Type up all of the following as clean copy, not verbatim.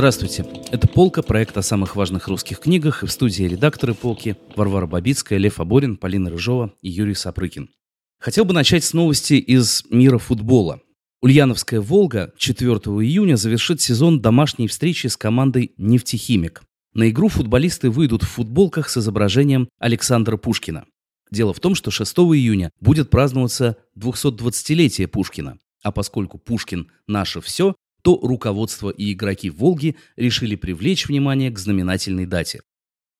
Здравствуйте! Это «Полка», проект о самых важных русских книгах, и в студии редакторы «Полки» Варвара Бабицкая, Лев Аборин, Полина Рыжова и Юрий Сапрыкин. Хотел бы начать с новости из мира футбола. Ульяновская «Волга» 4 июня завершит сезон домашней встречи с командой «Нефтехимик». На игру футболисты выйдут в футболках с изображением Александра Пушкина. Дело в том, что 6 июня будет праздноваться 220-летие Пушкина. А поскольку Пушкин – наше все, то руководство и игроки «Волги» решили привлечь внимание к знаменательной дате.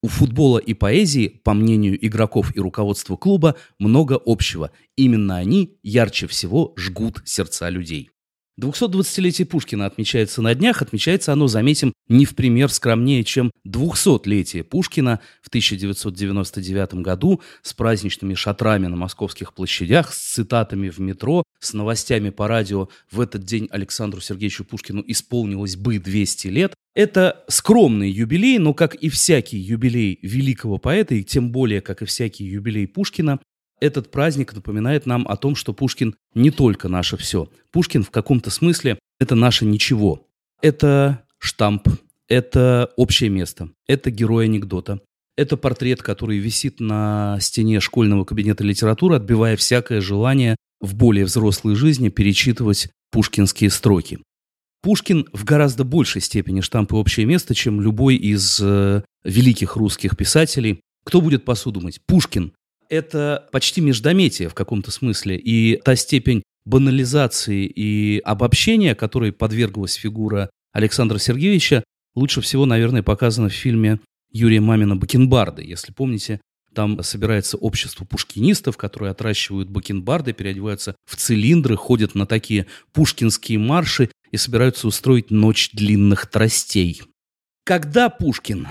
У футбола и поэзии, по мнению игроков и руководства клуба, много общего. Именно они ярче всего жгут сердца людей. 220-летие Пушкина отмечается на днях. Отмечается оно, заметим, не в пример скромнее, чем 200-летие Пушкина в 1999 году с праздничными шатрами на московских площадях, с цитатами в метро, с новостями по радио. В этот день Александру Сергеевичу Пушкину исполнилось бы 200 лет. Это скромный юбилей, но, как и всякий юбилей великого поэта, и тем более, как и всякий юбилей Пушкина, этот праздник напоминает нам о том, что Пушкин не только наше все. Пушкин в каком-то смысле – это наше ничего. Это штамп, это общее место, это герой анекдота, это портрет, который висит на стене школьного кабинета литературы, отбивая всякое желание в более взрослой жизни перечитывать пушкинские строки. Пушкин в гораздо большей степени штамп и общее место, чем любой из великих русских писателей. Кто будет посудумать? Пушкин. Это почти междометие в каком-то смысле, и та степень банализации и обобщения, которой подверглась фигура Александра Сергеевича, лучше всего, наверное, показана в фильме Юрия Мамина «Бакенбарды». Если помните, там собирается общество пушкинистов, которые отращивают бакенбарды, переодеваются в цилиндры, ходят на такие пушкинские марши и собираются устроить ночь длинных тростей. Когда Пушкин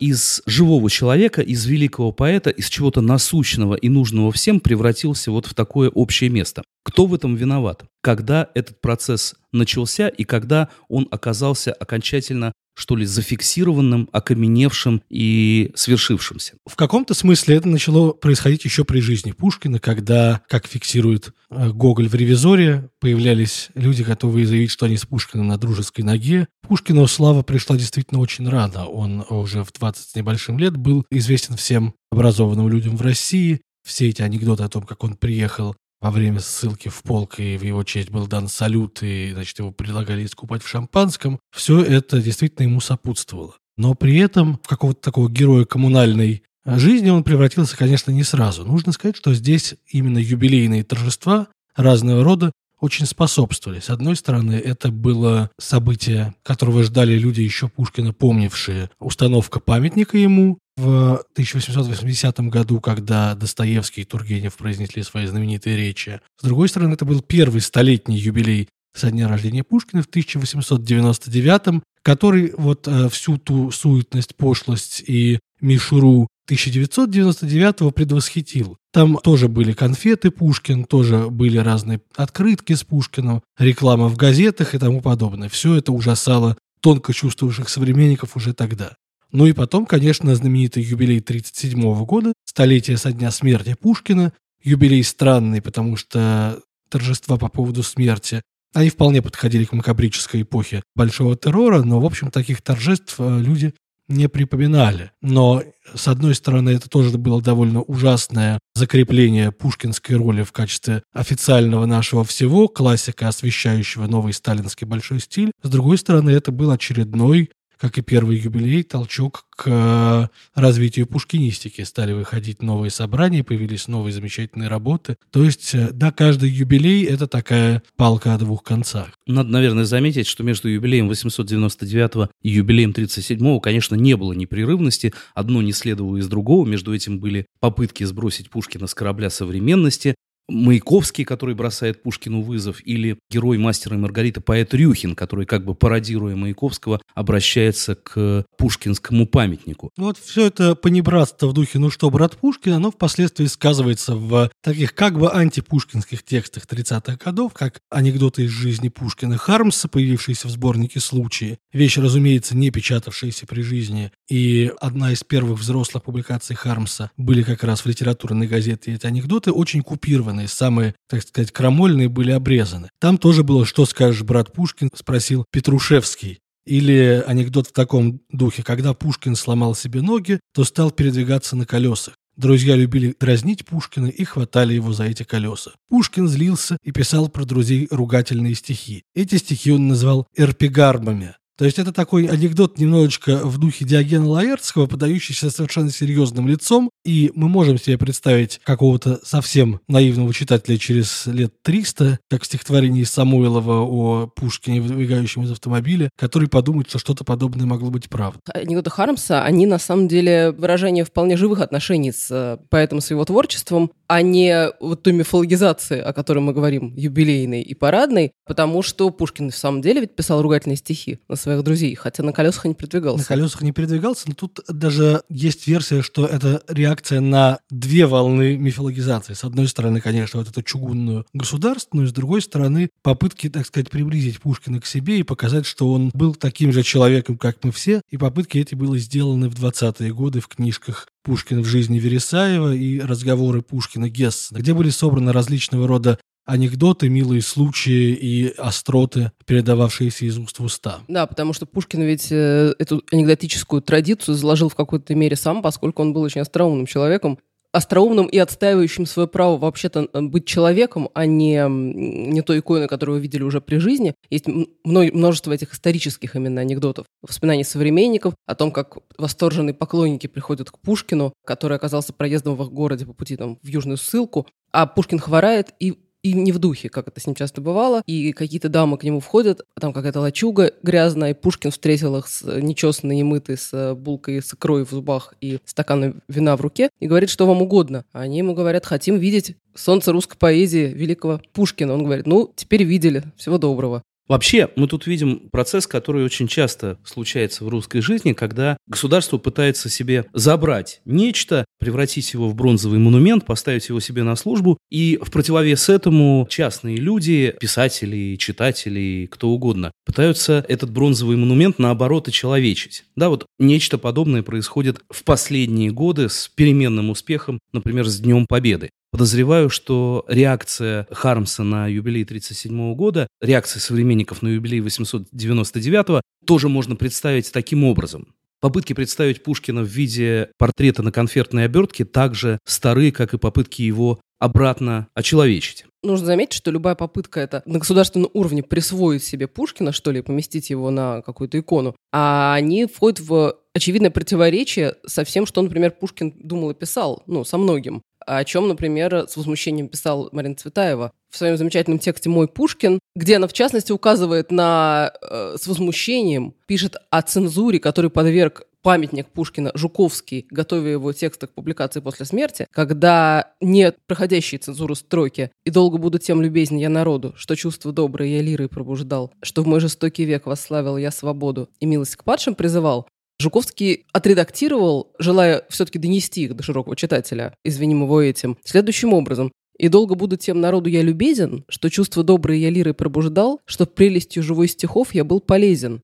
из живого человека, из великого поэта, из чего-то насущного и нужного всем превратился вот в такое общее место? Кто в этом виноват? Когда этот процесс начался и когда он оказался окончательно, что ли, зафиксированным, окаменевшим и свершившимся? В каком-то смысле это начало происходить еще при жизни Пушкина, когда, как фиксирует Гоголь в «Ревизоре», появлялись люди, готовые заявить, что они с Пушкиным на дружеской ноге. Пушкину слава пришла действительно очень рано. Он уже в 20 с небольшим лет был известен всем образованным людям в России. Все эти анекдоты о том, как он приехал во время ссылки в полк, и в его честь был дан салют, и, значит, его предлагали искупать в шампанском, все это действительно ему сопутствовало. Но при этом в какого-то такого героя коммунальной жизни он превратился, конечно, не сразу. Нужно сказать, что здесь именно юбилейные торжества разного рода очень способствовали. С одной стороны, это было событие, которого ждали люди, еще Пушкина помнившие, установка памятника ему в 1880 году, когда Достоевский и Тургенев произнесли свои знаменитые речи. С другой стороны, это был первый столетний юбилей со дня рождения Пушкина в 1899, который вот всю ту суетность, пошлость и мишуру 1999 предвосхитил. Там тоже были конфеты Пушкин, тоже были разные открытки с Пушкиным, реклама в газетах и тому подобное. Все это ужасало тонко чувствовавших современников уже тогда. Ну и потом, конечно, знаменитый юбилей 1937 года, столетие со дня смерти Пушкина, юбилей странный, потому что торжества по поводу смерти, они вполне подходили к макабрической эпохе Большого террора, но, в общем, таких торжеств люди не припоминали. Но, с одной стороны, это тоже было довольно ужасное закрепление пушкинской роли в качестве официального нашего всего, классика, освещающего новый сталинский большой стиль. С другой стороны, это был очередной, как и первый юбилей, толчок к развитию пушкинистики. Стали выходить новые собрания, появились новые замечательные работы. То есть, да, каждый юбилей – это такая палка о двух концах. Надо, наверное, заметить, что между юбилеем 899 и юбилеем 37, конечно, не было непрерывности. Одно не следовало из другого. Между этим были попытки сбросить Пушкина с корабля современности. Маяковский, который бросает Пушкину вызов, или герой «Мастера и Маргариты» поэт Рюхин, который, как бы пародируя Маяковского, обращается к пушкинскому памятнику. Вот все это понебратство в духе «Ну что, брат Пушкин», оно впоследствии сказывается в таких как бы антипушкинских текстах 30-х годов, как анекдоты из жизни Пушкина Хармса, появившиеся в сборнике «Случаи», вещь, разумеется, не печатавшаяся при жизни, и одна из первых взрослых публикаций Хармса были как раз в литературной газете эти анекдоты, очень купированы. Самые, так сказать, крамольные были обрезаны. Там тоже было «Что скажешь, брат Пушкин?» – спросил Петрушевский. Или анекдот в таком духе: когда Пушкин сломал себе ноги, то стал передвигаться на колесах. Друзья любили дразнить Пушкина и хватали его за эти колеса. Пушкин злился и писал про друзей ругательные стихи. Эти стихи он назвал «эрпигармами». То есть это такой анекдот немножечко в духе Диогена Лаэртского, подающийся совершенно серьезным лицом, и мы можем себе представить какого-то совсем наивного читателя через лет 300, как в стихотворении Самойлова о Пушкине, выдвигающем из автомобиля, который подумает, что что-то подобное могло быть правдой. Анекдоты Хармса, они на самом деле выражение вполне живых отношений с поэтом, с его творчеством, а не вот той мифологизации, о которой мы говорим, юбилейной и парадной, потому что Пушкин в самом деле ведь писал ругательные стихи на своих друзей, хотя на колесах не передвигался. На колесах не передвигался, но тут даже есть версия, что это реакция на две волны мифологизации. С одной стороны, конечно, вот эту чугунную государственную, с другой стороны, попытки, так сказать, приблизить Пушкина к себе и показать, что он был таким же человеком, как мы все, и попытки эти были сделаны в 20-е годы в книжках «Пушкин в жизни Вересаева» и «Разговоры Пушкина-Гессена», где были собраны различного рода анекдоты, милые случаи и остроты, передававшиеся из уст в уста. Да, потому что Пушкин ведь эту анекдотическую традицию заложил в какой-то мере сам, поскольку он был очень остроумным человеком. Остроумным и отстаивающим свое право вообще-то быть человеком, а не той иконой, которую вы видели уже при жизни. Есть множество этих исторических именно анекдотов, воспоминаний современников о том, как восторженные поклонники приходят к Пушкину, который оказался проездом в их городе по пути в южную ссылку, а Пушкин хворает и не в духе, как это с ним часто бывало, и какие-то дамы к нему входят, там какая-то лачуга грязная, и Пушкин встретил их нечесанной, немытой, с булкой, с икрой в зубах и стаканом вина в руке, и говорит, что вам угодно. А они ему говорят: хотим видеть солнце русской поэзии великого Пушкина. Он говорит: ну, теперь видели, всего доброго. Вообще, мы тут видим процесс, который очень часто случается в русской жизни, когда государство пытается себе забрать нечто, превратить его в бронзовый монумент, поставить его себе на службу, и в противовес этому частные люди, писатели, читатели, кто угодно, пытаются этот бронзовый монумент, наоборот, очеловечить. Да, вот нечто подобное происходит в последние годы с переменным успехом, например, с Днем Победы. Подозреваю, что реакция Хармса на юбилей 1937 года, реакция современников на юбилей 899 тоже можно представить таким образом. Попытки представить Пушкина в виде портрета на конфетной обертке также стары, как и попытки его обратно очеловечить. Нужно заметить, что любая попытка это на государственном уровне присвоить себе Пушкина, что ли, поместить его на какую-то икону, а они входят в очевидное противоречие со всем, что, например, Пушкин думал и писал, со многим. О чем, например, с возмущением писал Марина Цветаева в своем замечательном тексте «Мой Пушкин», где она, в частности, указывает на... с возмущением пишет о цензуре, которой подверг памятник Пушкина Жуковский, готовя его тексты к публикации после смерти, когда нет проходящей цензуру строки «И долго буду тем любезен я народу, что чувства добрые я лирой пробуждал, что в мой жестокий век восславил я свободу и милость к падшим призывал», Жуковский отредактировал, желая все-таки донести их до широкого читателя, извиним его этим, следующим образом. «И долго буду тем народу я любезен, что чувства добрые я лирой пробуждал, что прелестью живой стихов я был полезен».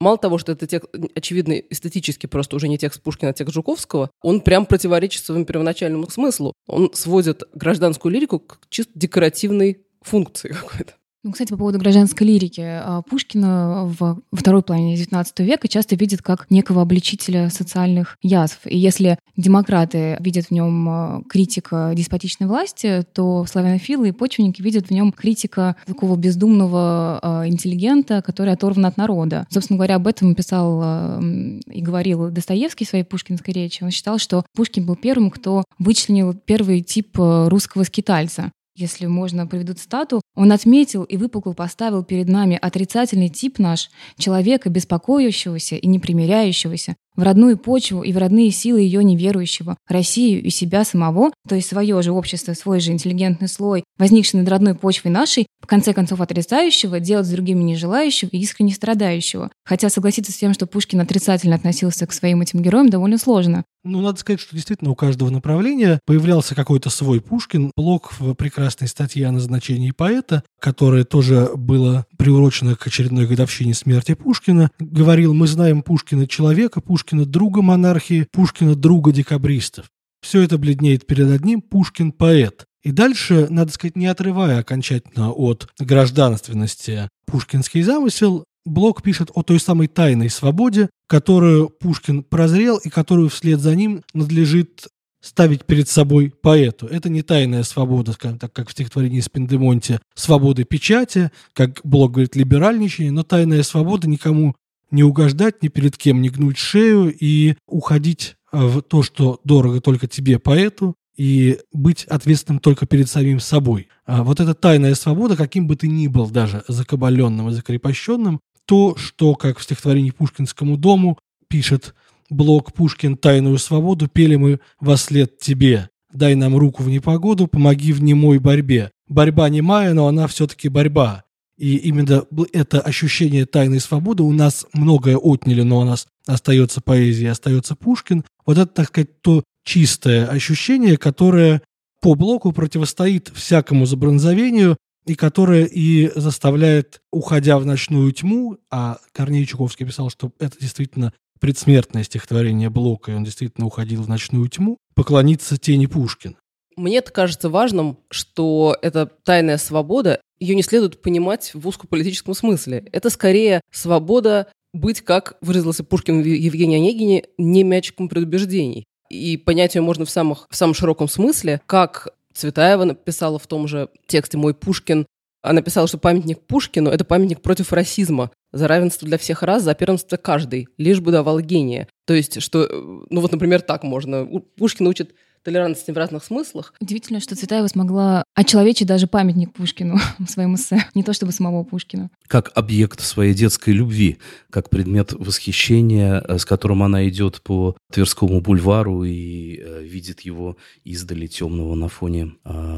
Мало того, что это текст, очевидно, эстетически просто уже не текст Пушкина, а текст Жуковского, он прям противоречит своему первоначальному смыслу. Он сводит гражданскую лирику к чисто декоративной функции какой-то. Кстати, по поводу гражданской лирики. Пушкина во второй половине XIX века часто видят как некого обличителя социальных язв. И если демократы видят в нем критика деспотичной власти, то славянофилы и почвенники видят в нем критика такого бездумного интеллигента, который оторван от народа. Собственно говоря, об этом писал и говорил Достоевский в своей пушкинской речи. Он считал, что Пушкин был первым, кто вычленил первый тип русского скитальца. Если можно, приведу цитату. «Он отметил и выпукло поставил перед нами отрицательный тип наш, человека, беспокоящегося и непримиряющегося, в родную почву и в родные силы ее неверующего, Россию и себя самого, то есть свое же общество, свой же интеллигентный слой, возникший над родной почвой нашей, в конце концов отрицающего, делать с другими не желающего и искренне страдающего». Хотя согласиться с тем, что Пушкин отрицательно относился к своим этим героям, довольно сложно. Надо сказать, что действительно у каждого направления появлялся какой-то свой Пушкин. Блок в прекрасной статье о назначении поэта, которая тоже была приурочена к очередной годовщине смерти Пушкина, говорил: мы знаем Пушкина человека, Пушкина друга монархии, Пушкина друга декабристов. Все это бледнеет перед одним: Пушкин поэт. И дальше, надо сказать, не отрывая окончательно от гражданственности пушкинский замысел, Блок пишет о той самой тайной свободе, которую Пушкин прозрел и которую вслед за ним надлежит ставить перед собой поэту. Это не тайная свобода, скажем так, как в стихотворении Спиндемонти, свободы печати, как Блок говорит, либеральничание, но тайная свобода никому не угождать, ни перед кем не гнуть шею и уходить в то, что дорого только тебе, поэту, и быть ответственным только перед самим собой. А вот эта тайная свобода, каким бы ты ни был даже закабаленным и закрепощенным, то, что, как в стихотворении «Пушкинскому дому» пишет Блок, Пушкин, «Тайную свободу пели мы вослед тебе. Дай нам руку в непогоду, помоги в немой борьбе. Борьба немая, но она все-таки борьба». И именно это ощущение тайной свободы, у нас многое отняли, но у нас остается поэзия, остается Пушкин. Вот это, так сказать, то чистое ощущение, которое по Блоку противостоит всякому забронзовению и которое и заставляет, уходя в ночную тьму, а Корней Чуковский писал, что это действительно предсмертное стихотворение Блока, и он действительно уходил в ночную тьму, поклониться тени Пушкина. Мне это кажется важным, что эта тайная свобода, ее не следует понимать в узкополитическом смысле. Это скорее свобода быть, как выразился Пушкин в Евгении Онегине, не мячиком предубеждений. И понять ее можно в самом широком смысле, как Цветаева написала в том же тексте «Мой Пушкин». Она писала, что памятник Пушкину – это памятник против расизма, за равенство для всех рас, за первенство каждый, лишь бы давал гения. То есть, что, ну вот, например, так можно. Пушкин учит толерантности в разных смыслах. Удивительно, что Цветаева смогла очеловечить даже памятник Пушкину в своем эссе, не то чтобы самого Пушкина. Как объект своей детской любви, как предмет восхищения, с которым она идет по Тверскому бульвару и видит его издали темного на фоне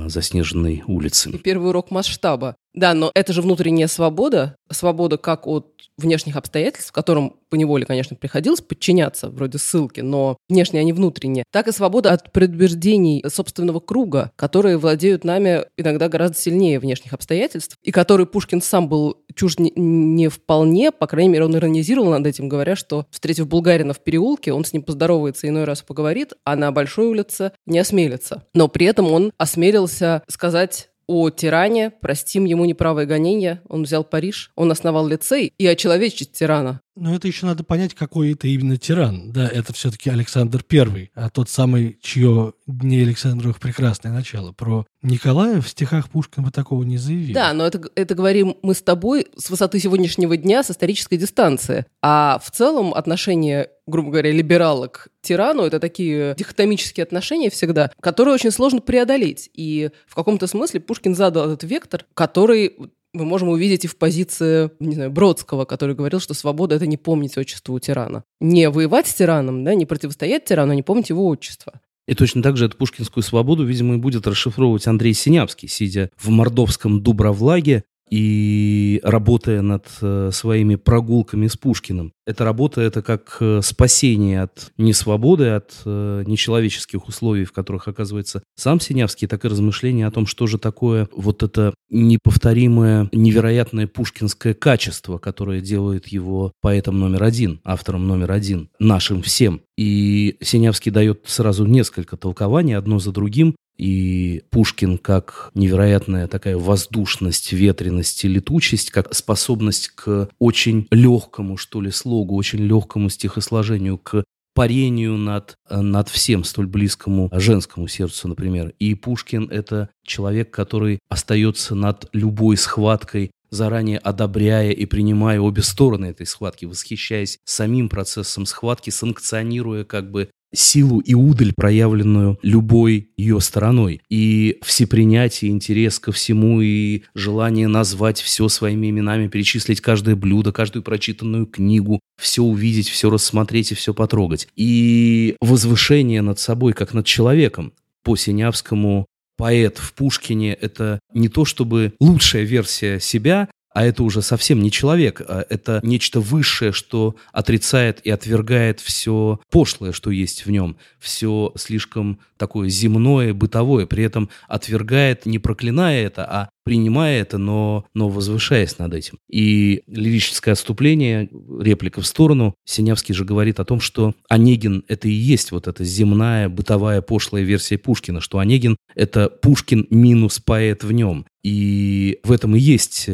заснеженной улицы. И первый урок масштаба. Да, но это же внутренняя свобода, свобода как от внешних обстоятельств, которым поневоле, конечно, приходилось подчиняться, вроде ссылки, но внешние, а не внутренние, так и свобода от предубеждений собственного круга, которые владеют нами иногда гораздо сильнее внешних обстоятельств, и которые Пушкин сам был чужд не вполне, по крайней мере, он иронизировал над этим, говоря, что, встретив Булгарина в переулке, он с ним поздоровается, иной раз поговорит, а на Большой улице не осмелится. Но при этом он осмелился сказать о тиране, простим ему неправое гонение, он взял Париж, он основал лицей и очеловечить тирана. Но это еще надо понять, какой это именно тиран. Да, это все-таки Александр I, а тот самый, чье «Дни Александровых» прекрасное начало. Про Николая в стихах Пушкина бы такого не заявили. Да, но это говорим мы с тобой с высоты сегодняшнего дня, с исторической дистанции. А в целом отношение, грубо говоря, либералок к тирану — это такие дихотомические отношения всегда, которые очень сложно преодолеть. И в каком-то смысле Пушкин задал этот вектор, который мы можем увидеть и в позиции, не знаю, Бродского, который говорил, что свобода — это не помнить отчество у тирана. Не воевать с тираном, да, не противостоять тирану, а не помнить его отчество. И точно так же эту пушкинскую свободу, видимо, и будет расшифровывать Андрей Синявский, сидя в мордовском Дубровлаге и работая над своими прогулками с Пушкиным. Эта работа — это как спасение от несвободы, от нечеловеческих условий, в которых оказывается сам Синявский, так и размышления о том, что же такое вот это неповторимое, невероятное пушкинское качество, которое делает его поэтом номер один, автором номер один, нашим всем. И Синявский дает сразу несколько толкований, одно за другим. И Пушкин как невероятная такая воздушность, ветренность и летучесть, как способность к очень легкому, что ли, слогу, очень легкому стихосложению, к парению над всем, столь близкому женскому сердцу, например. И Пушкин — это человек, который остается над любой схваткой, заранее одобряя и принимая обе стороны этой схватки, восхищаясь самим процессом схватки, санкционируя как бы силу и удаль, проявленную любой ее стороной. И всепринятие, интерес ко всему, и желание назвать все своими именами, перечислить каждое блюдо, каждую прочитанную книгу, все увидеть, все рассмотреть и все потрогать. И возвышение над собой, как над человеком. По Синявскому поэт в Пушкине – это не то чтобы лучшая версия себя, а это уже совсем не человек, а это нечто высшее, что отрицает и отвергает все пошлое, что есть в нем, все слишком такое земное, бытовое, при этом отвергает, не проклиная это, а принимая это, но возвышаясь над этим. И лирическое отступление, реплика в сторону, Синявский же говорит о том, что Онегин — это и есть вот эта земная, бытовая, пошлая версия Пушкина, что Онегин — это Пушкин минус поэт в нем. И в этом и есть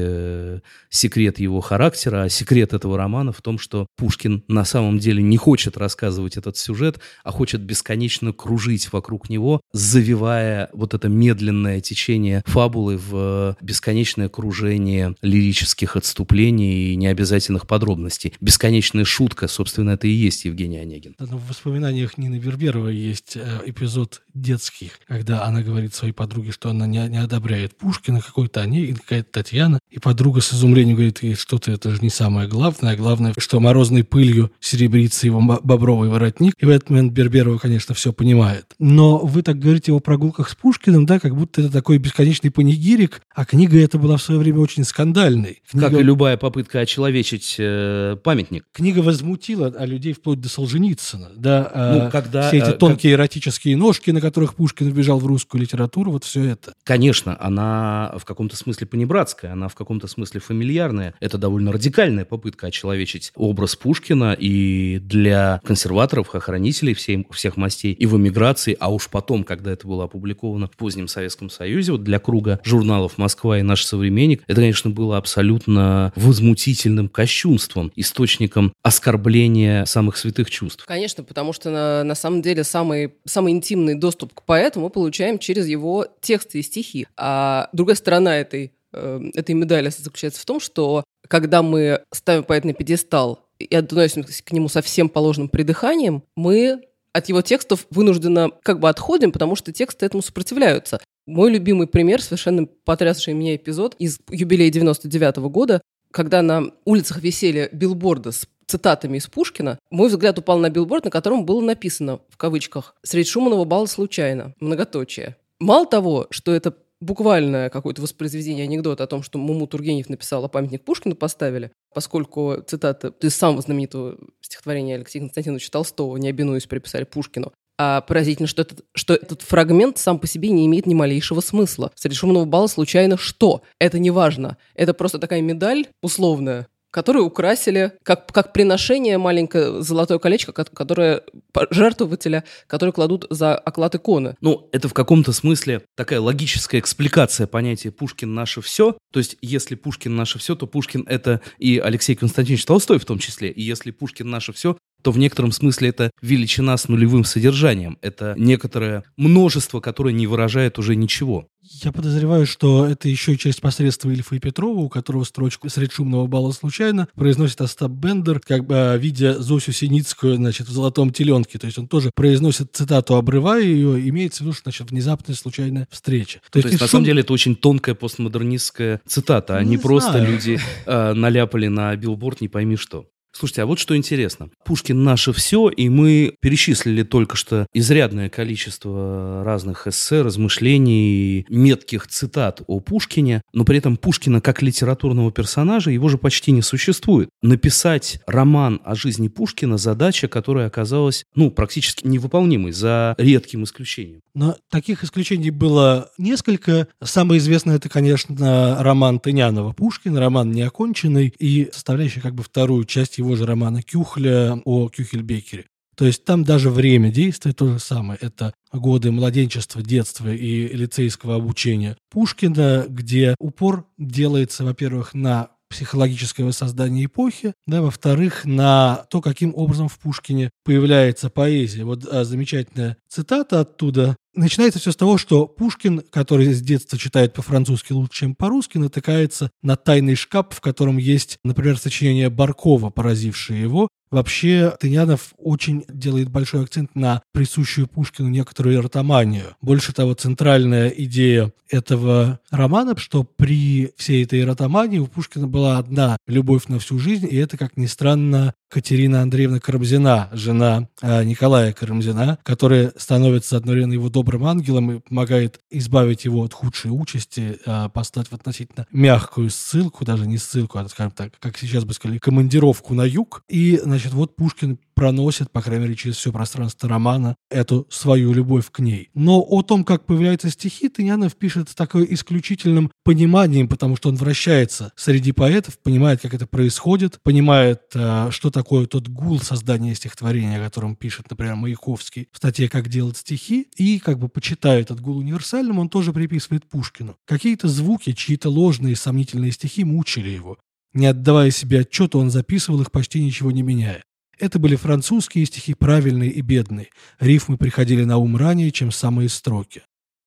секрет его характера, а секрет этого романа в том, что Пушкин на самом деле не хочет рассказывать этот сюжет, а хочет бесконечно кружить вокруг него, завивая вот это медленное течение фабулы в бесконечное кружение лирических отступлений и необязательных подробностей. Бесконечная шутка, собственно, это и есть Евгений Онегин. В воспоминаниях Нины Берберовой есть эпизод детский, когда она говорит своей подруге, что она не одобряет Пушкина, какой-то Онегин, какая-то Татьяна. И подруга с изумлением говорит, что ты, это же не самое главное. Главное, что морозной пылью серебрится его бобровый воротник. И в этот момент Берберова, конечно, все понимает. Но вы так говорите о прогулках с Пушкиным, да, как будто это такой бесконечный панигирик, а книга эта была в свое время очень скандальной. Книга... Как и любая попытка очеловечить памятник. Книга возмутила людей вплоть до Солженицына. Да, все эти тонкие эротические ножки, на которых Пушкин вбежал в русскую литературу, вот все это. Конечно, она в каком-то смысле понебратская, она в каком-то смысле фамильярная. Это довольно радикальная попытка очеловечить образ Пушкина, и для консерваторов, охранителей всех мастей, и в эмиграции, а уж потом, когда это было опубликовано в позднем Советском Союзе, вот для круга журналов «Москва» и «Наш современник», это, конечно, было абсолютно возмутительным кощунством, источником оскорбления самых святых чувств. Конечно, потому что на самом деле самый интимный доступ к поэту мы получаем через его тексты и стихи. А другая сторона этой медали заключается в том, что когда мы ставим поэта на пьедестал и относимся к нему со всем положенным придыханием, мы от его текстов вынужденно как бы отходим, потому что тексты этому сопротивляются. Мой любимый пример, совершенно потрясший меня эпизод из юбилея 99-го года, когда на улицах висели билборды с цитатами из Пушкина, мой взгляд упал на билборд, на котором было написано, в кавычках, «Средь Шуманова бал случайно», многоточие. Мало того, что это буквально какое-то воспроизведение анекдота о том, что Муму Тургенев написал, а памятник Пушкину поставили, поскольку цитата из самого знаменитого стихотворения Алексея Константиновича Толстого «Не обинуюсь» приписали Пушкину. А поразительно, что этот фрагмент сам по себе не имеет ни малейшего смысла. Среди шумного бала случайно что? Это не важно. Это просто такая медаль условная, которую украсили как приношение маленькое золотое колечко, которое жертвователя, которое кладут за оклад иконы. Ну, это в каком-то смысле такая логическая экспликация понятия «Пушкин – наше все». То есть, если Пушкин – наше все, то Пушкин – это и Алексей Константинович Толстой в том числе. И если Пушкин – наше все, то в некотором смысле это величина с нулевым содержанием. Это некоторое множество, которое не выражает уже ничего. Я подозреваю, что это еще и через посредство Ильфа и Петрова, у которого строчку «Средь шумного бала случайно» произносит Остап Бендер, как бы видя Зосю Синицкую, значит, в «Золотом теленке». То есть он тоже произносит цитату, обрывая ее, имеется в виду, что, значит, внезапная случайная встреча. То есть на самом деле это очень тонкая постмодернистская цитата, а не просто люди наляпали на билборд «не пойми что». Слушайте, а вот что интересно. Пушкин наше все, и мы перечислили только что изрядное количество разных эссе, размышлений, метких цитат о Пушкине, но при этом Пушкина как литературного персонажа его же почти не существует. Написать роман о жизни Пушкина – задача, которая оказалась, практически невыполнимой, за редким исключением. Но таких исключений было несколько. Самое известное – это, конечно, роман Тынянова «Пушкин», роман неоконченный и составляющий как бы вторую часть его же романа Кюхля о Кюхельбекере. То есть там даже время действия то же самое. Это годы младенчества, детства и лицейского обучения Пушкина, где упор делается, во-первых, на психологическое воссоздание эпохи, да, во-вторых, на то, каким образом в Пушкине появляется поэзия. Вот замечательная цитата оттуда. Начинается все с того, что Пушкин, который с детства читает по-французски лучше, чем по-русски, натыкается на тайный шкаф, в котором есть, например, сочинение Баркова, поразившее его. Вообще, Тынянов очень делает большой акцент на присущую Пушкину некоторую эротоманию. Больше того, центральная идея этого романа, что при всей этой эротомании у Пушкина была одна любовь на всю жизнь, и это, как ни странно, Катерина Андреевна Карамзина, жена Николая Карамзина, которая становится одновременно его добрым ангелом и помогает избавить его от худшей участи, послать в относительно мягкую ссылку, даже не ссылку, а, скажем так, как сейчас бы сказали, командировку на юг. И, значит, вот Пушкин проносит, по крайней мере, через все пространство романа, эту свою любовь к ней. Но о том, как появляются стихи, Тынянов пишет с такой исключительным пониманием, потому что он вращается среди поэтов, понимает, как это происходит, понимает, что такое тот гул создания стихотворения, о котором пишет, например, Маяковский в статье «Как делать стихи», и, как бы почитая этот гул универсальным, он тоже приписывает Пушкину. Какие-то звуки, чьи-то ложные, сомнительные стихи мучили его. Не отдавая себе отчета, он записывал их, почти ничего не меняя. Это были французские стихи, правильные и бедные. Рифмы приходили на ум ранее, чем самые строки.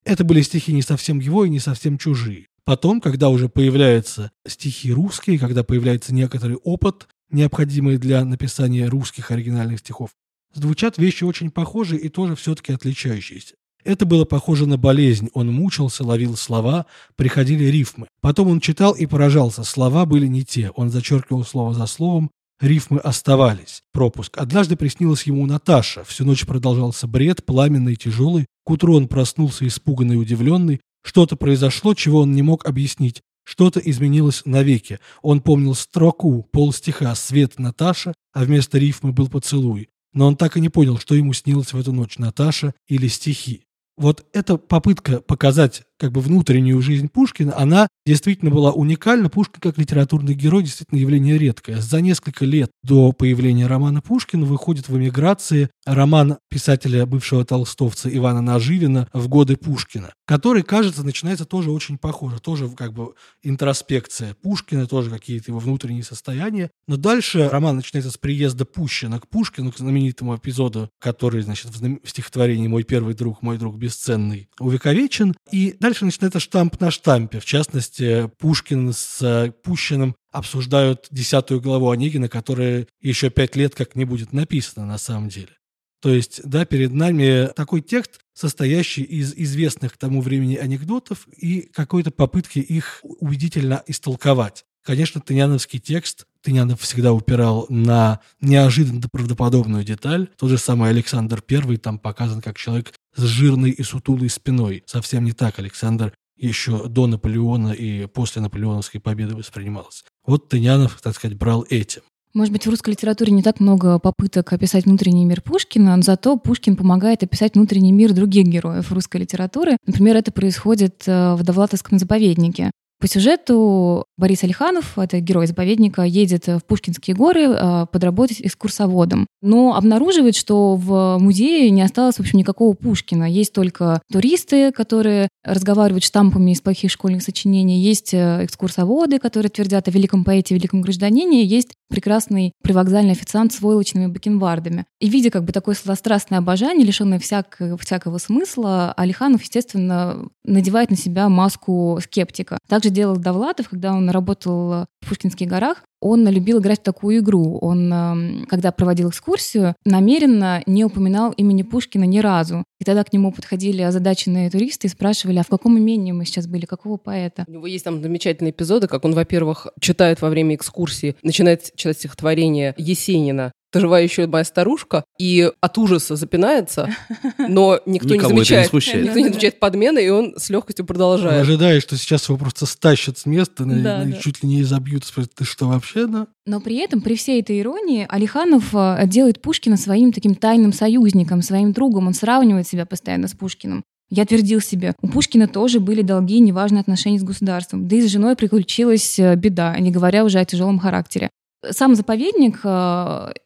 Это были стихи не совсем его и не совсем чужие. Потом, когда уже появляются стихи русские, когда появляется некоторый опыт, необходимый для написания русских оригинальных стихов, звучат вещи очень похожие и тоже все-таки отличающиеся. Это было похоже на болезнь. Он мучился, ловил слова, приходили рифмы. Потом он читал и поражался. Слова были не те. Он зачеркивал слово за словом. Рифмы оставались. Пропуск. Однажды приснилась ему Наташа. Всю ночь продолжался бред, пламенный, тяжелый. К утру он проснулся испуганный и удивленный. Что-то произошло, чего он не мог объяснить. Что-то изменилось навеки. Он помнил строку, полстиха, свет, Наташа, а вместо рифмы был поцелуй. Но он так и не понял, что ему снилось в эту ночь, Наташа или стихи. Вот эта попытка показать как бы внутреннюю жизнь Пушкина, она действительно была уникальна. Пушкин как литературный герой действительно явление редкое. За несколько лет до появления романа Пушкина выходит в эмиграции роман писателя, бывшего толстовца Ивана Наживина «В годы Пушкина», который, кажется, начинается тоже очень похоже. Тоже как бы интроспекция Пушкина, тоже какие-то его внутренние состояния. Но дальше роман начинается с приезда Пущина к Пушкину, к знаменитому эпизоду, который, значит, в стихотворении «Мой первый друг, мой друг бесценный» увековечен. И дальше начинается штамп на штампе. В частности, Пушкин с Пущиным обсуждают 10 главу Онегина, которая еще 5 лет как не будет написана на самом деле. То есть, да, перед нами такой текст, состоящий из известных к тому времени анекдотов и какой-то попытки их убедительно истолковать. Конечно, тыняновский текст, Тынянов всегда упирал на неожиданно правдоподобную деталь. Тот же самый Александр I там показан как человек с жирной и сутулой спиной. Совсем не так Александр еще до Наполеона и после наполеоновской победы воспринимался. Вот Тынянов, так сказать, брал этим. Может быть, в русской литературе не так много попыток описать внутренний мир Пушкина, но зато Пушкин помогает описать внутренний мир других героев русской литературы. Например, это происходит в «Довлатовском заповеднике». По сюжету Борис Алиханов, это герой заповедника, едет в Пушкинские горы подработать экскурсоводом, но обнаруживает, что в музее не осталось, в общем, никакого Пушкина. Есть только туристы, которые разговаривают штампами из плохих школьных сочинений, есть экскурсоводы, которые твердят о великом поэте, великом гражданине, есть прекрасный привокзальный официант с войлочными бакенбардами. И видя как бы такое сладострастное обожание, лишенное всякого смысла, Алиханов, естественно, надевает на себя маску скептика. Также делал Довлатов, когда он работал в Пушкинских горах. Он любил играть в такую игру. Он, когда проводил экскурсию, намеренно не упоминал имени Пушкина ни разу. И тогда к нему подходили озадаченные туристы и спрашивали, а в каком имении мы сейчас были, какого поэта? У него есть там замечательные эпизоды, как он, во-первых, читает во время экскурсии, начинает читать стихотворение Есенина «Жива еще моя старушка», и от ужаса запинается, но никто не замечает подмены, и он с легкостью продолжает. Он ожидает, что сейчас его просто стащат с места, чуть ли не изобьют, спросят, ты что вообще? Да? Но при этом, при всей этой иронии, Алиханов делает Пушкина своим таким тайным союзником, своим другом. Он сравнивает себя постоянно с Пушкиным. Я твердил себе, у Пушкина тоже были долгие неважные отношения с государством, да и с женой приключилась беда, не говоря уже о тяжелом характере. Сам заповедник,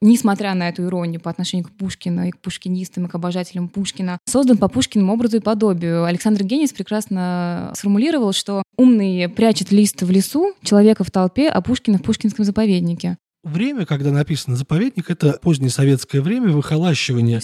несмотря на эту иронию по отношению к Пушкину и к пушкинистам, и к обожателям Пушкина, создан по Пушкиному образу и подобию. Александр Генис прекрасно сформулировал, что «умный прячет лист в лесу, человека в толпе, а Пушкина в Пушкинском заповеднике». Время, когда написано «заповедник», это позднее советское время, выхолащивание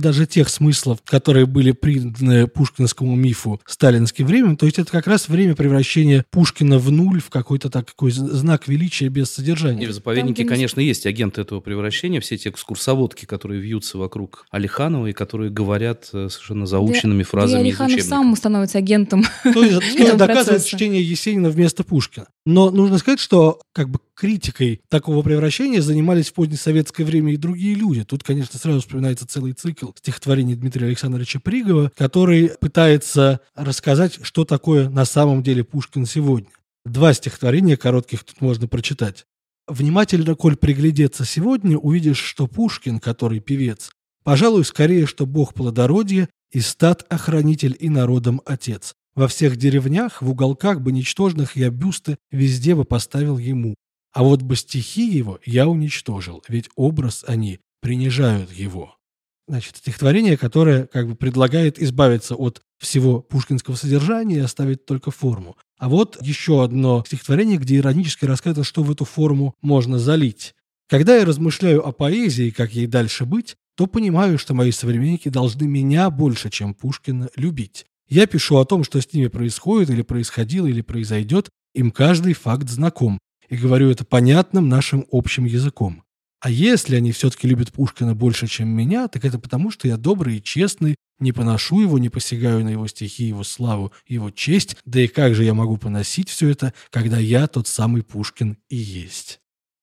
даже тех смыслов, которые были приданы пушкинскому мифу сталинским временем. То есть это как раз время превращения Пушкина в нуль, в какой-то такой знак величия без содержания. И в заповеднике, конечно, есть агенты этого превращения, все эти экскурсоводки, которые вьются вокруг Алиханова и которые говорят совершенно заученными фразами из учебника. Алиханов сам становится агентом. То есть доказывает чтение Есенина вместо Пушкина. Но нужно сказать, что как бы критикой такого превращения занимались в позднесоветское время и другие люди. Тут, конечно, сразу вспоминается целый цикл стихотворений Дмитрия Александровича Пригова, который пытается рассказать, что такое на самом деле Пушкин сегодня. 2 стихотворения коротких тут можно прочитать. Внимательно, коль приглядеться сегодня, увидишь, что Пушкин, который певец, пожалуй, скорее, что бог плодородия и стад охранитель и народом отец. Во всех деревнях, в уголках бы ничтожных я бюсты везде бы поставил ему. А вот бы стихи его я уничтожил, ведь образ они принижают его». Значит, стихотворение, которое как бы предлагает избавиться от всего пушкинского содержания и оставить только форму. А вот еще одно стихотворение, где иронически рассказано, что в эту форму можно залить. «Когда я размышляю о поэзии и как ей дальше быть, то понимаю, что мои современники должны меня больше, чем Пушкина, любить. Я пишу о том, что с ними происходит, или происходило, или произойдет, им каждый факт знаком, и говорю это понятным нашим общим языком. А если они все-таки любят Пушкина больше, чем меня, так это потому, что я добрый и честный, не поношу его, не посягаю на его стихи, его славу, его честь, да и как же я могу поносить все это, когда я тот самый Пушкин и есть».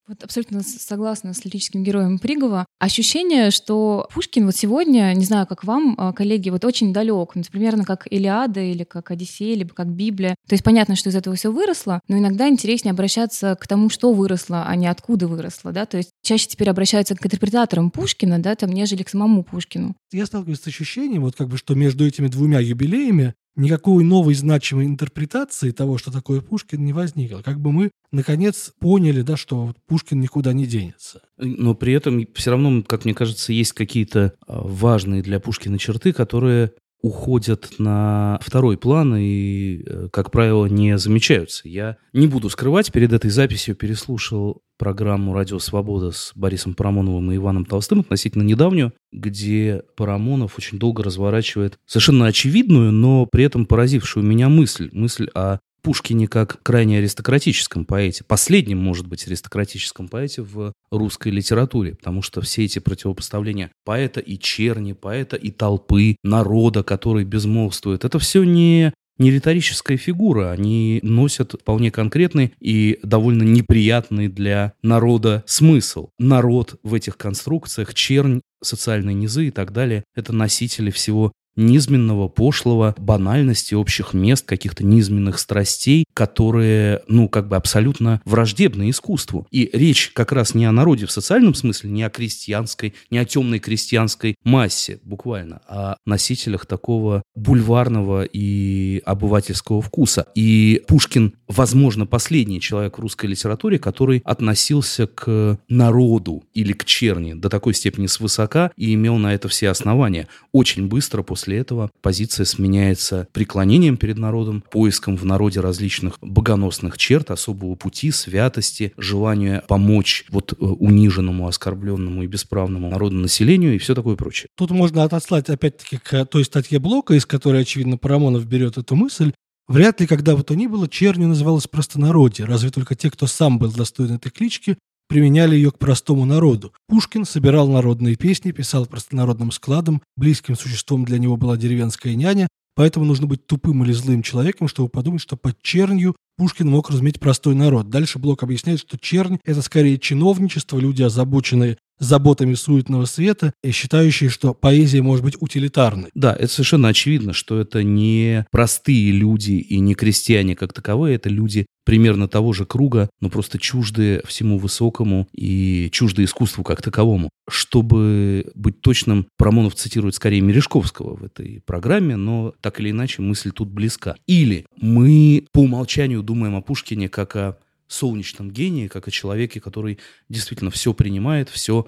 Вот абсолютно согласна с лирическим героем Пригова. Ощущение, что Пушкин вот сегодня, не знаю, как вам, коллеги, вот очень далек, ну, примерно как Илиада или как Одиссея, либо как Библия. То есть понятно, что из этого все выросло, но иногда интереснее обращаться к тому, что выросло, а не откуда выросло, да. То есть чаще теперь обращаются к интерпретаторам Пушкина, да, там, нежели к самому Пушкину. Я сталкиваюсь с ощущением, вот как бы, что между этими двумя юбилеями никакой новой значимой интерпретации того, что такое Пушкин, не возникло. Как бы мы, наконец, поняли, да, что Пушкин никуда не денется. Но при этом все равно, как мне кажется, есть какие-то важные для Пушкина черты, которые уходят на второй план и, как правило, не замечаются. Я не буду скрывать, перед этой записью переслушал программу «Радио Свобода» с Борисом Парамоновым и Иваном Толстым, относительно недавнюю, где Парамонов очень долго разворачивает совершенно очевидную, но при этом поразившую меня мысль о Пушкине как крайне аристократическом поэте, последнем, может быть, аристократическом поэте в русской литературе, потому что все эти противопоставления поэта и черни, поэта и толпы, народа, который безмолвствует, это все не риторическая фигура, они носят вполне конкретный и довольно неприятный для народа смысл. Народ в этих конструкциях, чернь, социальные низы и так далее, это носители всего низменного, пошлого, банальности общих мест, каких-то низменных страстей, которые, ну, как бы абсолютно враждебны искусству. И речь как раз не о народе в социальном смысле, не о крестьянской, не о темной крестьянской массе, буквально, а о носителях такого бульварного и обывательского вкуса. И Пушкин, возможно, последний человек в русской литературе, который относился к народу или к черни до такой степени свысока и имел на это все основания. Очень быстро после этого позиция сменяется преклонением перед народом, поиском в народе различных богоносных черт, особого пути, святости, желания помочь вот униженному, оскорбленному и бесправному народонаселению и все такое прочее. Тут можно отослать опять-таки к той статье Блока, из которой, очевидно, Парамонов берет эту мысль. Вряд ли когда бы то ни было чернью называлось простонародье, разве только те, кто сам был достоин этой клички, применяли ее к простому народу. Пушкин собирал народные песни, писал простонародным складом, близким существом для него была деревенская няня, поэтому нужно быть тупым или злым человеком, чтобы подумать, что под чернью Пушкин мог разуметь простой народ. Дальше Блок объясняет, что чернь – это скорее чиновничество, люди, озабоченные заботами суетного света и считающие, что поэзия может быть утилитарной. Да, это совершенно очевидно, что это не простые люди и не крестьяне как таковые, это люди примерно того же круга, но просто чуждые всему высокому и чуждые искусству как таковому. Чтобы быть точным, Парамонов цитирует скорее Мережковского в этой программе, но так или иначе мысль тут близка. Или мы по умолчанию думаем о Пушкине как о солнечном гении, как о человеке, который действительно все принимает, все,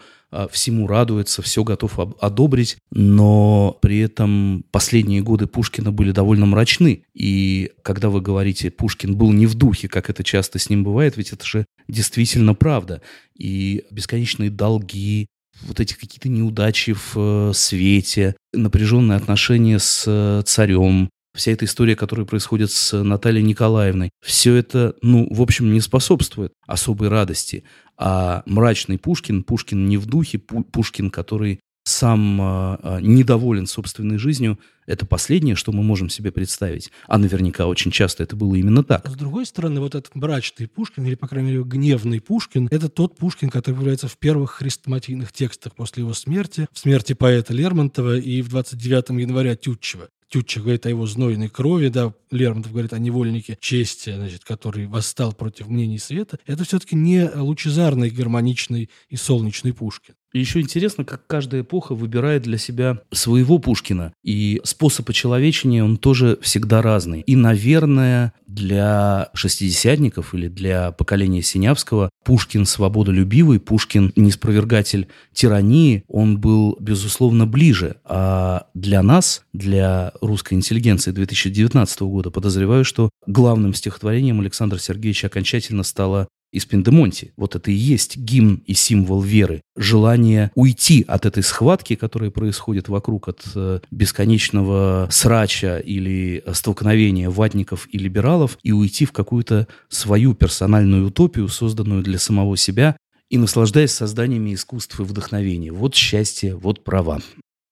всему радуется, все готов одобрить, но при этом последние годы Пушкина были довольно мрачны. И когда вы говорите, Пушкин был не в духе, как это часто с ним бывает, ведь это же действительно правда. И бесконечные долги, вот эти какие-то неудачи в свете, напряженные отношения с царем, вся эта история, которая происходит с Натальей Николаевной, все это, ну, в общем, не способствует особой радости. А мрачный Пушкин, Пушкин не в духе, Пушкин, который сам недоволен собственной жизнью, это последнее, что мы можем себе представить. А наверняка очень часто это было именно так. С другой стороны, вот этот мрачный Пушкин, или, по крайней мере, гневный Пушкин, это тот Пушкин, который появляется в первых хрестоматийных текстах после его смерти, в смерти поэта Лермонтова и в 29 января Тютчева. Тютчев говорит о его знойной крови, да, Лермонтов говорит о невольнике чести, значит, который восстал против мнений света, это все-таки не лучезарный, гармоничный и солнечный Пушкин. И еще интересно, как каждая эпоха выбирает для себя своего Пушкина. И способ очеловечения, он тоже всегда разный. И, наверное, для шестидесятников или для поколения Синявского Пушкин свободолюбивый, Пушкин неспровергатель тирании, он был, безусловно, ближе. А для нас, для русской интеллигенции 2019 года, подозреваю, что главным стихотворением Александра Сергеевича окончательно стало из Пиндемонти. Вот это и есть гимн и символ веры. Желание уйти от этой схватки, которая происходит вокруг, от бесконечного срача или столкновения ватников и либералов, и уйти в какую-то свою персональную утопию, созданную для самого себя, и наслаждаясь созданиями искусства и вдохновения. Вот счастье, вот права.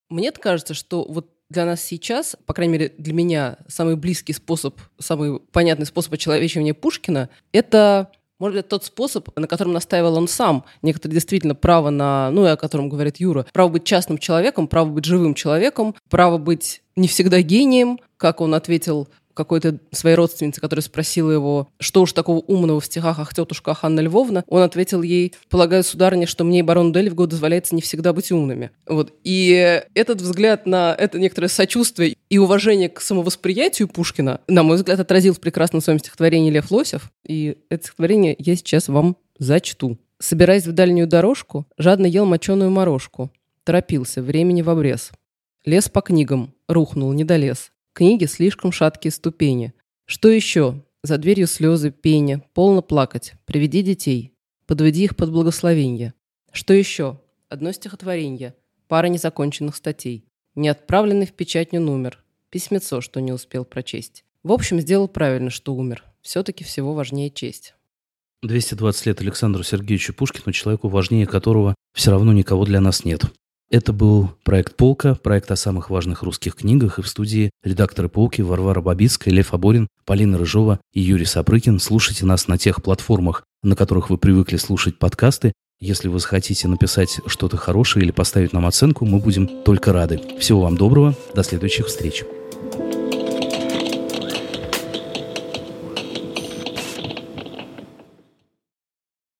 Мне кажется, что вот для нас сейчас, по крайней мере, для меня самый близкий способ, самый понятный способ очеловечивания Пушкина – это... Может быть, тот способ, на котором настаивал он сам, некоторые действительно право на, ну и о котором говорит Юра, право быть частным человеком, право быть живым человеком, право быть не всегда гением, как он ответил какой-то своей родственнице, которая спросила его, что уж такого умного в стихах, ах, тетушка, ах, Анна Львовна, он ответил ей, полагаю, сударыня, что мне и барону Дельвигу дозволяется не всегда быть умными. Вот. И этот взгляд на это некоторое сочувствие и уважение к самовосприятию Пушкина, на мой взгляд, отразил в прекрасном своем стихотворении Лев Лосев, и это стихотворение я сейчас вам зачту. «Собираясь в дальнюю дорожку, жадно ел моченую морожку, торопился, времени в обрез. Лез по книгам, рухнул, не долез. Книги слишком шаткие ступени. Что еще? За дверью слезы, пеня. Полно плакать. Приведи детей. Подведи их под благословенье. Что еще? Одно стихотворенье. Пара незаконченных статей. Не отправленный в печатню номер. Письмецо, что не успел прочесть. В общем, сделал правильно, что умер. Все-таки всего важнее честь». 220 лет Александру Сергеевичу Пушкину, человеку, важнее которого все равно никого для нас нет. Это был проект «Полка», проект о самых важных русских книгах, и в студии редакторы «Полки» Варвара Бабицкая, Лев Оборин, Полина Рыжова и Юрий Сапрыкин. Слушайте нас на тех платформах, на которых вы привыкли слушать подкасты. Если вы захотите написать что-то хорошее или поставить нам оценку, мы будем только рады. Всего вам доброго, до следующих встреч.